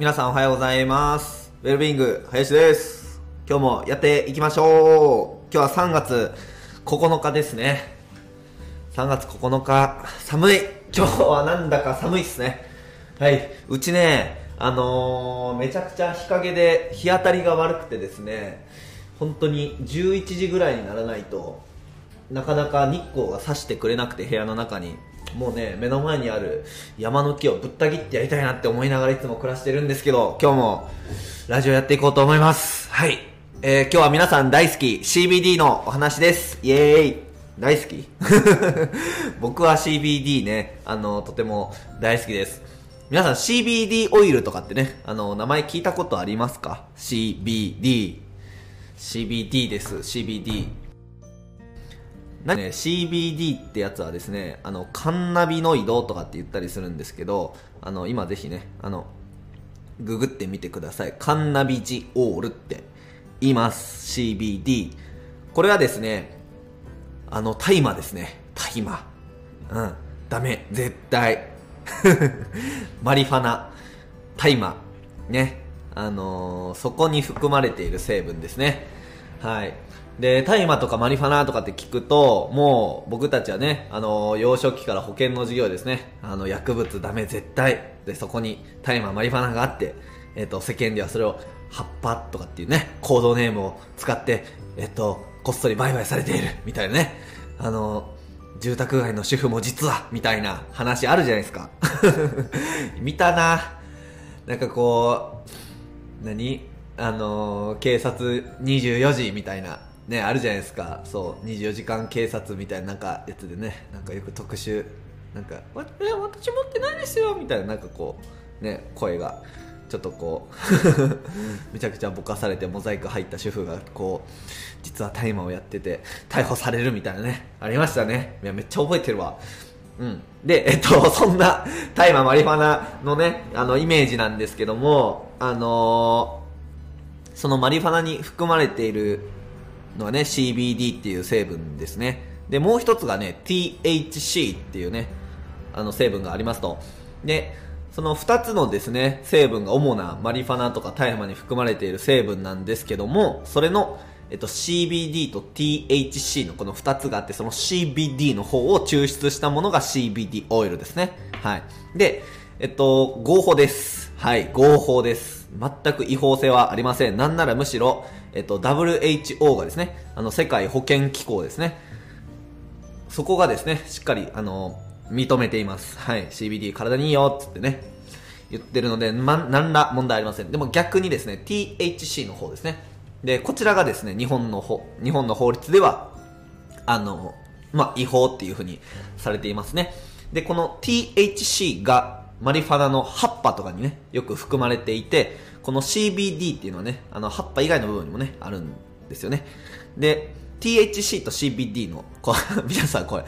皆さんおはようございます。ウェルビーイング林です。今日もやっていきましょう。今日は3月9日ですね。3月9日、寒い。今日はなんだか寒いっすね。はい。うちね、めちゃくちゃ日陰で日当たりが悪くてですね、本当に11時ぐらいにならないとなかなか日光が差してくれなくて、部屋の中にもうね、目の前にある山の木をぶった切ってやりたいなって思いながらいつも暮らしてるんですけど、今日もラジオやっていこうと思います。はい、今日は皆さん大好き CBD のお話です。イエーイ。大好き僕は CBD ね、とても大好きです。皆さん CBD オイルとかってね、名前聞いたことありますか？ CBD です。 CBD CBD ってやつはですね、カンナビノイドとかって言ったりするんですけど、今ぜひね、ググってみてください。カンナビジオールって言います。 CBD これはですね、大麻ですね。大麻、うん、ダメ絶対マリファナ、大麻ね、そこに含まれている成分ですね。はい。で、大麻とかマリファナとかって聞くと、もう僕たちはね、幼少期から保険の授業ですね、薬物ダメ絶対で、そこに大麻マリファナがあって、世間ではそれを葉っぱとかっていうね、コードネームを使って、こっそり売買されているみたいなね、住宅街の主婦も実はみたいな話あるじゃないですか見たな。なんかこう警察24時みたいなね、あるじゃないですか。そう、24時間警察みたいななんかやつでね、なんかよく特集、なんか私持ってないですよみたいな、なんかこうね、声がちょっとこうめちゃくちゃぼかされてモザイク入った主婦がこう実は大麻をやってて逮捕されるみたいなね、ありましたね。いや、めっちゃ覚えてるわ。うん。で、そんな大麻マリファナのね、イメージなんですけども、そのマリファナに含まれているのはね、 CBD っていう成分ですね。で、もう一つがね THC っていうね、成分がありますと。で、その2つのですね、成分が主なマリファナとか大麻に含まれている成分なんですけども、それの、CBD と THC のこの2つがあって、その CBD の方を抽出したものが CBD オイルですね。はい。で、合法です。はい、合法です。全く違法性はありません。なんならむしろ、WHO がですね、世界保健機構ですね。そこがですね、しっかり、認めています。はい。CBD 体にいいよっつってね、言ってるので、何ら問題ありません。でも逆にですね、THC の方ですね。で、こちらがですね、日本の法律では、違法っていう風にされていますね。で、この THC がマリファナの葉っぱとかにね、よく含まれていて、この CBD っていうのはね、葉っぱ以外の部分にもね、あるんですよね。で、THC と CBD の、皆さんこれ、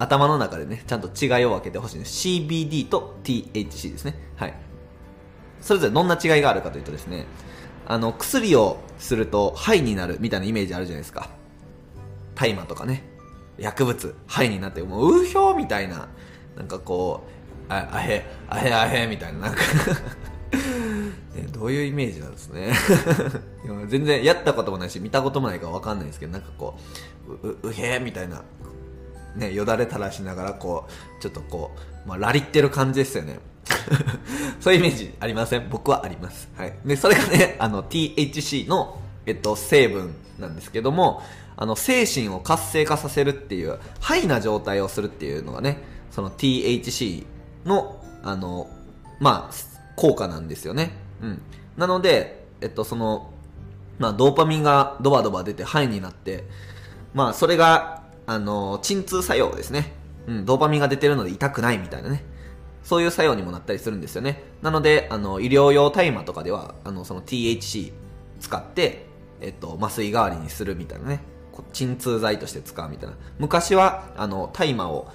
頭の中でね、ちゃんと違いを分けてほしいです。CBD と THC ですね。はい。それぞれどんな違いがあるかというとですね、薬をすると肺になるみたいなイメージあるじゃないですか。大麻とかね、薬物、肺になって、もう、うひょーみたいな、なんかこう、あへみたいな、なんか、ね、どういうイメージなんですね。全然やったこともないし、見たこともないからわかんないんですけど、なんかこう、うへーみたいな。ね、よだれ垂らしながらこうちょっとこう、ラリってる感じですよねそういうイメージありません？僕はあります。はい。で、それがね、THC の、成分なんですけども、精神を活性化させるっていう、ハイな状態をするっていうのがね、その THC の効果なんですよね。うん。なので、ドーパミンがドバドバ出てハイになって、それが鎮痛作用ですね。うん、ドーパミンが出てるので痛くないみたいなね。そういう作用にもなったりするんですよね。なので、医療用大麻とかでは、その THC 使って、麻酔代わりにするみたいなね。鎮痛剤として使うみたいな。昔は、大麻を、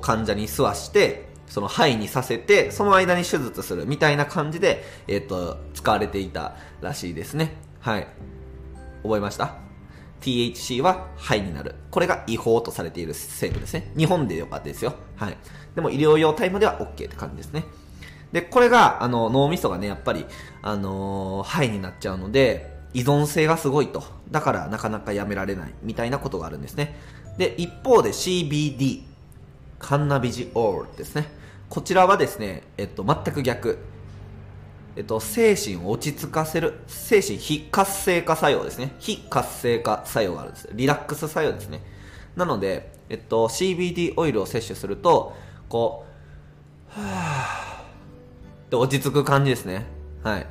患者に吸わして、その肺にさせて、その間に手術するみたいな感じで、使われていたらしいですね。はい。覚えました？THC は肺になる。これが違法とされている成分ですね。日本でよかったですよ。はい。でも医療用大麻では OK って感じですね。で、これが、脳みそがね、やっぱり、ハイになっちゃうので、依存性がすごいと。だから、なかなかやめられない、みたいなことがあるんですね。で、一方で CBD、カンナビジオールですね。こちらはですね、全く逆。精神を落ち着かせる、精神非活性化作用ですね。非活性化作用があるんです。リラックス作用ですね。なので、CBD オイルを摂取すると、こう、はぁーって落ち着く感じですね。はい。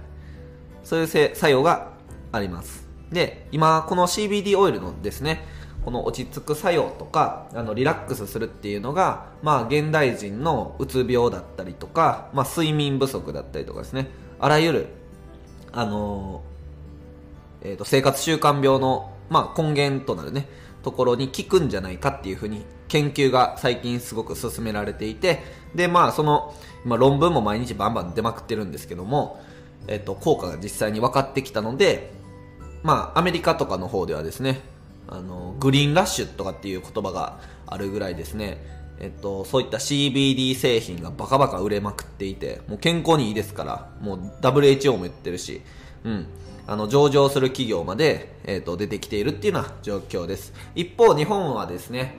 そういう作用があります。で、今、この CBD オイルのですね、この落ち着く作用とか、リラックスするっていうのが、まあ、現代人のうつ病だったりとか、まあ、睡眠不足だったりとかですね、あらゆる、生活習慣病の、まあ、根源となるね、ところに効くんじゃないかっていうふうに研究が最近すごく進められていて、で、まあ、その、今論文も毎日バンバン出まくってるんですけども、効果が実際に分かってきたので、まあ、アメリカとかの方ではですね、グリーンラッシュとかっていう言葉があるぐらいですね、そういった CBD 製品がバカバカ売れまくっていて、もう健康にいいですから、もう WHO も言ってるし、うん。上場する企業まで、出てきているっていうような状況です。一方、日本はですね、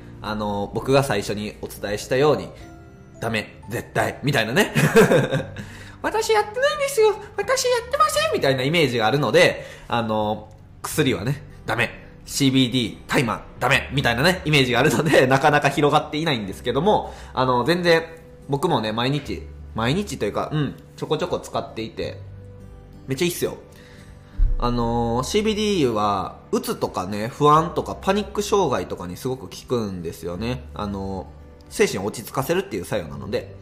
僕が最初にお伝えしたように、ダメ、絶対、みたいなね。私やってないんですよ、私やってませんみたいなイメージがあるので、薬はね、ダメ、CBD、大麻、ダメ、みたいなね、イメージがあるので、なかなか広がっていないんですけども、全然、僕もね、毎日というか、うん、ちょこちょこ使っていて、めっちゃいいっすよ。CBD は、うつとかね、不安とかパニック障害とかにすごく効くんですよね。精神を落ち着かせるっていう作用なので、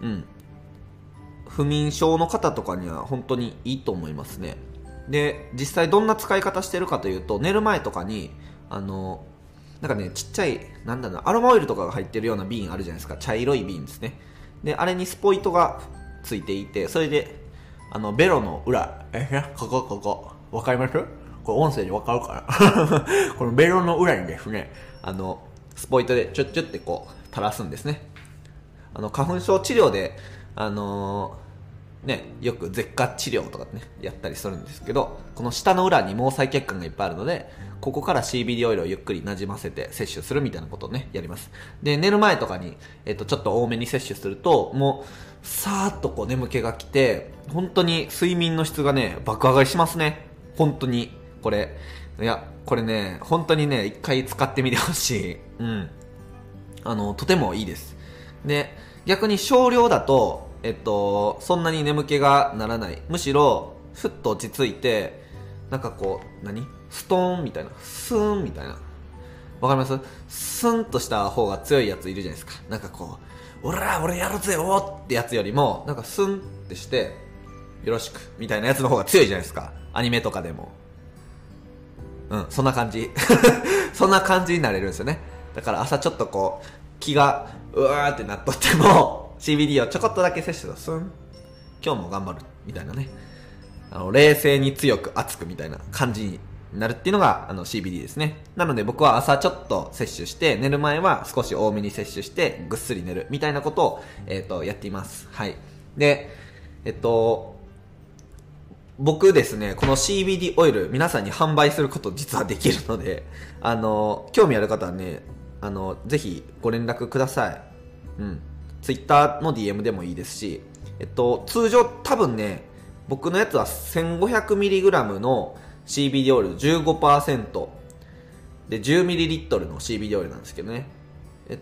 うん。不眠症の方とかには本当にいいと思いますね。で、実際どんな使い方してるかというと、寝る前とかに、なんかね、ちっちゃい、なんだろうな、アロマオイルとかが入ってるような瓶あるじゃないですか。茶色い瓶ですね。で、あれにスポイトがついていて、それで、ベロの裏、ここ、わかります？これ音声でわかるから。このベロの裏にですね、スポイトでちょっちょってこう、垂らすんですね。花粉症治療で、ね、よく舌下治療とかね、やったりするんですけど、この下の裏に毛細血管がいっぱいあるので、ここから CBD オイルをゆっくりなじませて摂取するみたいなことをね、やります。で、寝る前とかに、ちょっと多めに摂取すると、もう、さーっとこう眠気が来て、本当に睡眠の質がね、爆上がりしますね。本当に。これ。いや、これね、本当にね、一回使ってみてほしい。うん。とてもいいです。で、逆に少量だと、そんなに眠気がならない。むしろ、ふっと落ち着いて、なんかこう、ストーンみたいな。スーンみたいな。わかります？スーンとした方が強いやついるじゃないですか。なんかこう、おら俺やるぜよってやつよりも、なんかスンってして、よろしく。みたいなやつの方が強いじゃないですか。アニメとかでも。うん、そんな感じ。そんな感じになれるんですよね。だから朝ちょっとこう、気が、うわーってなっとっても、CBD をちょこっとだけ摂取とすん。今日も頑張る。みたいなね。冷静に強く熱くみたいな感じになるっていうのが、CBD ですね。なので僕は朝ちょっと摂取して、寝る前は少し多めに摂取して、ぐっすり寝る。みたいなことを、やっています。はい。で、僕ですね、この CBD オイル、皆さんに販売すること実はできるので、興味ある方はね、ぜひご連絡ください。うん。Twitter の DM でもいいですし、通常多分ね、僕のやつは 1500mg の CBD オイル 15% で 10ml の CBD オイルなんですけどね。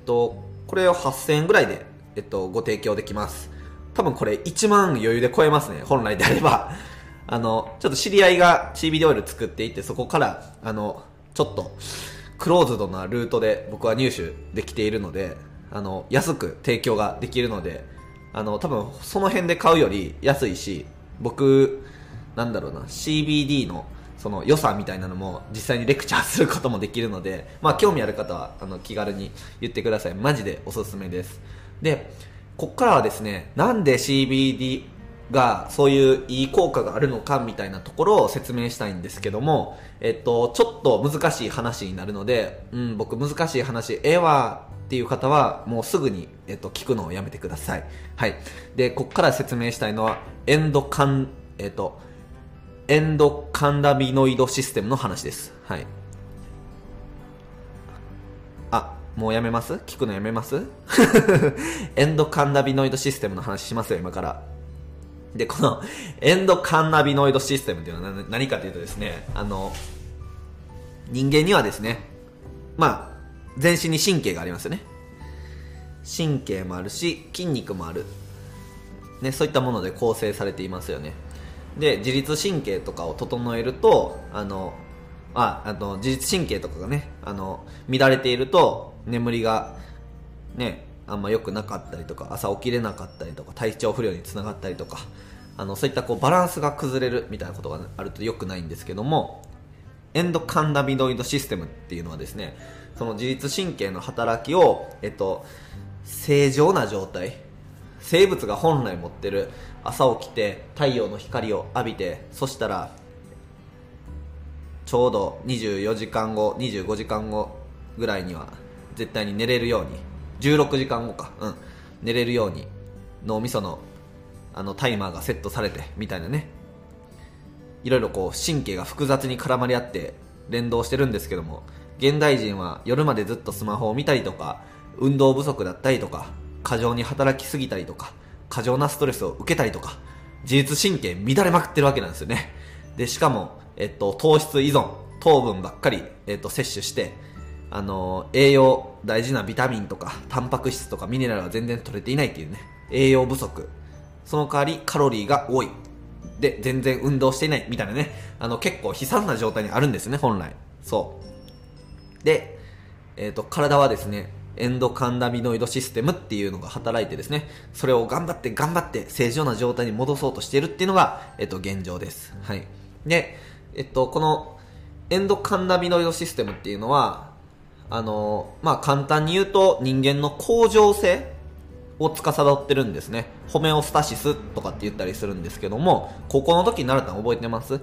これを8000円ぐらいで、ご提供できます。多分これ1万余裕で超えますね、本来であれば。ちょっと知り合いが CBD オイル作っていて、そこから、ちょっとクローズドなルートで僕は入手できているので、安く提供ができるので、多分その辺で買うより安いし、僕、なんだろうな、CBD のその良さみたいなのも実際にレクチャーすることもできるので、まあ興味ある方は気軽に言ってください。マジでおすすめです。で、こっからはですね、なんで CBD がそういういい効果があるのかみたいなところを説明したいんですけども、ちょっと難しい話になるので、僕難しい話ええわっていう方はもうすぐに、聞くのをやめてください。はい。で、こっから説明したいのはエンドカンナビノイドシステムの話です。はい。あ、もうやめます？聞くのやめます？エンドカンナビノイドシステムの話しますよ、今から。で、このエンドカンナビノイドシステムというのは何かというとですね、人間にはですね、全身に神経がありますよね。神経もあるし、筋肉もある。ね、そういったもので構成されていますよね。で、自律神経とかを整えると、自律神経とかがね、乱れていると、眠りが、ね、あんま良くなかったりとか、朝起きれなかったりとか、体調不良につながったりとか、そういったこうバランスが崩れるみたいなことがあると良くないんですけども、エンドカンナビノイドシステムっていうのはですね、その自律神経の働きを、正常な状態、生物が本来持ってる、朝起きて太陽の光を浴びて、そしたらちょうど24時間後25時間後ぐらいには絶対に寝れるように、16時間後か、寝れるように脳みそのタイマーがセットされてみたいなね、いろいろこう神経が複雑に絡まり合って連動してるんですけども、現代人は夜までずっとスマホを見たりとか、運動不足だったりとか、過剰に働きすぎたりとか、過剰なストレスを受けたりとか、自律神経乱れまくってるわけなんですよね。で、しかも、糖質依存、糖分ばっかり、摂取して、栄養、大事なビタミンとかタンパク質とかミネラルは全然取れていないっていうね、栄養不足、その代わりカロリーが多いで、全然運動していないみたいなね、結構悲惨な状態にあるんですね、本来。そうで、体はですね、エンドカンナビノイドシステムっていうのが働いてですね、それを頑張って正常な状態に戻そうとしているっていうのが、現状です。はい。で、このエンドカンナビノイドシステムっていうのは、簡単に言うと人間の恒常性を司ってるんですね。ホメオスタシスとかって言ったりするんですけども、高校の時に習ったの覚えてます？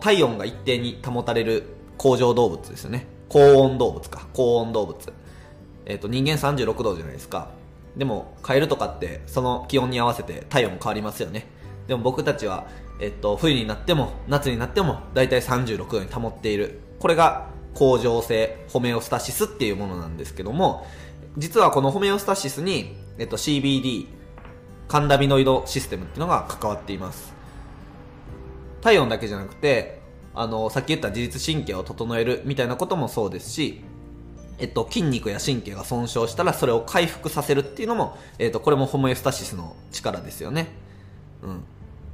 体温が一定に保たれる恒常動物ですよね。高温動物。人間36度じゃないですか。でもカエルとかってその気温に合わせて体温変わりますよね。でも僕たちは、冬になっても夏になってもだいたい36度に保っている。これが恒常性ホメオスタシスっていうものなんですけども、実はこのホメオスタシスに、CBD カンナビノイドシステムっていうのが関わっています。体温だけじゃなくて、さっき言った自律神経を整えるみたいなこともそうですし、筋肉や神経が損傷したらそれを回復させるっていうのも、これもホメオスタシスの力ですよね。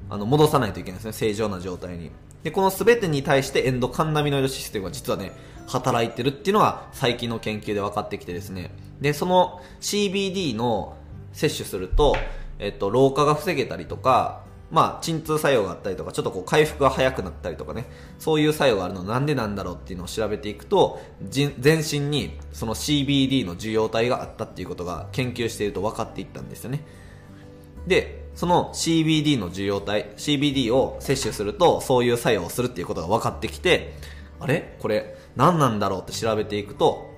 戻さないといけないですね、正常な状態に。で、この全てに対してエンドカンナビノイドシステムは実はね、働いてるっていうのが最近の研究で分かってきてですね。で、その CBD の摂取すると、老化が防げたりとか、鎮痛作用があったりとか、ちょっとこう回復が早くなったりとかね、そういう作用があるのなんでなんだろうっていうのを調べていくと、全身にその CBD の受容体があったっていうことが研究していると分かっていったんですよね。で、その CBD の受容体、CBD を摂取するとそういう作用をするっていうことが分かってきて、あれ？これ何なんだろうって調べていくと、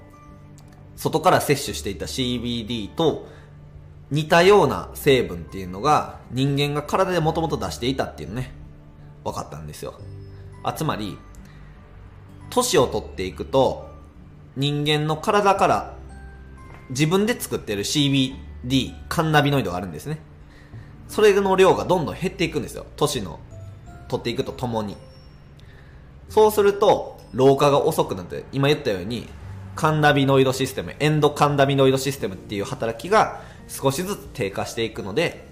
外から摂取していた CBD と似たような成分っていうのが人間が体でもともと出していたっていうのね、分かったんですよ。つまり、年を取っていくと人間の体から自分で作ってる CBD、カンナビノイドがあるんですね。それの量がどんどん減っていくんですよ、年を取っていくとともに。そうすると老化が遅くなって、今言ったようにカンナビノイドシステム、エンドカンナビノイドシステムっていう働きが少しずつ低下していくので、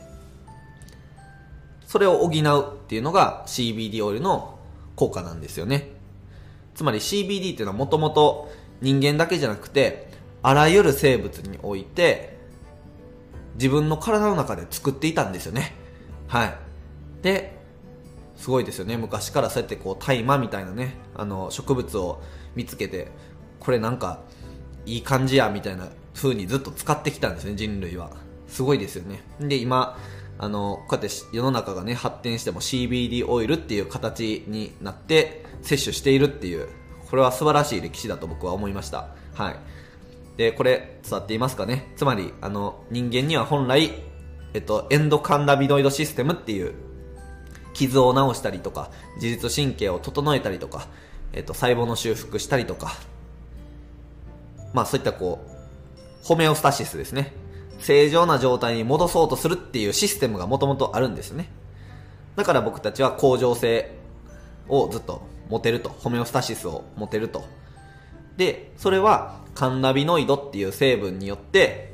それを補うっていうのが CBD オイルの効果なんですよね。つまり CBD っていうのはもともと人間だけじゃなくて、あらゆる生物において自分の体の中で作っていたんですよね。はい。で、すごいですよね。昔からそうやってこう大麻みたいなね、植物を見つけて、これなんかいい感じやみたいな風にずっと使ってきたんですね、人類は。すごいですよね。で、今こうやって世の中がね発展しても CBD オイルっていう形になって摂取しているっていう、これは素晴らしい歴史だと僕は思いました。はい。でこれ伝わっていますかね。つまり人間には本来、エンドカンナビノイドシステムっていう傷を治したりとか自律神経を整えたりとか、細胞の修復したりとか、まあそういったこうホメオスタシスですね、正常な状態に戻そうとするっていうシステムがもともとあるんですね。だから僕たちは恒常性をずっと持てると、ホメオスタシスを持てると。でそれはカンナビノイドっていう成分によって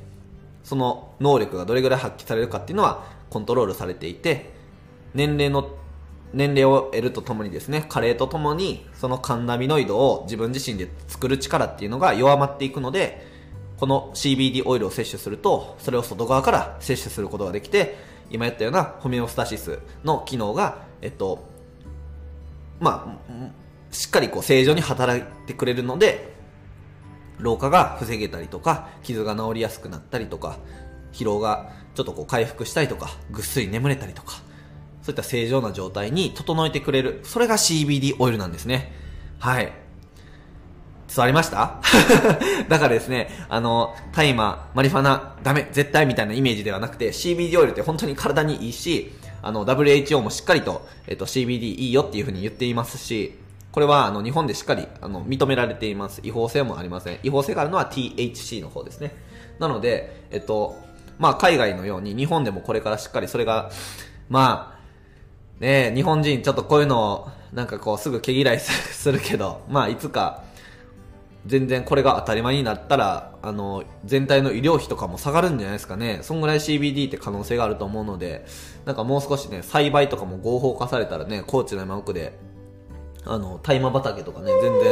その能力がどれぐらい発揮されるかっていうのはコントロールされていて、年齢を得るとともにですね、加齢とともにそのカンナビノイドを自分自身で作る力っていうのが弱まっていくので、この CBD オイルを摂取するとそれを外側から摂取することができて、今やったようなホメオスタシスの機能がしっかりこう正常に働いてくれるので、老化が防げたりとか傷が治りやすくなったりとか疲労がちょっとこう回復したりとかぐっすり眠れたりとか、そういった正常な状態に整えてくれる、それが CBD オイルなんですね。はい、伝わりましただからですね、大麻、マリファナ、ダメ、絶対みたいなイメージではなくて、 CBD オイルって本当に体にいいし、WHO もしっかりと、CBD いいよっていうふうに言っていますし、これは日本でしっかり認められています。違法性もありません。違法性があるのは THC の方ですね。なので、海外のように日本でもこれからしっかりそれが、日本人ちょっとこういうのをなんかこうすぐ毛嫌いするけど、いつか全然これが当たり前になったら全体の医療費とかも下がるんじゃないですかね。そんぐらい CBD って可能性があると思うので、なんかもう少しね、栽培とかも合法化されたらね、高知の山奥で大麻畑とかね、全然す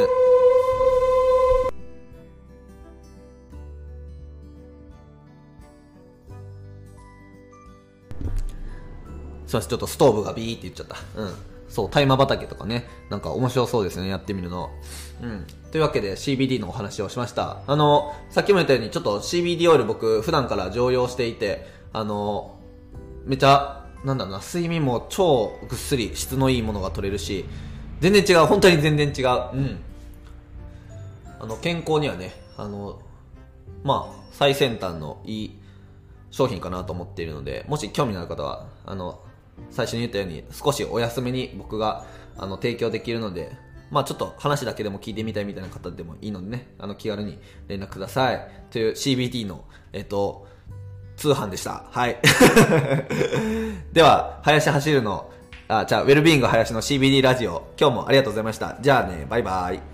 いません、ちょっとストーブがビーって言っちゃった。そう、大麻畑とかね、なんか面白そうですね、やってみるの。というわけで CBD のお話をしました。さっきも言ったようにちょっと CBD オイル僕普段から常用していて、めちゃ睡眠も超ぐっすり質のいいものが取れるし、全然違う、本当に全然違う。健康にはね、最先端のいい商品かなと思っているので、もし興味のある方は最初に言ったように少しお安めに僕が提供できるので、ちょっと話だけでも聞いてみたいみたいな方でもいいのでね、気軽に連絡くださいという CBD の、通販でした。はいでは林走るのウェルビーイング林の CBD ラジオ、今日もありがとうございました。じゃあね、バイバイ。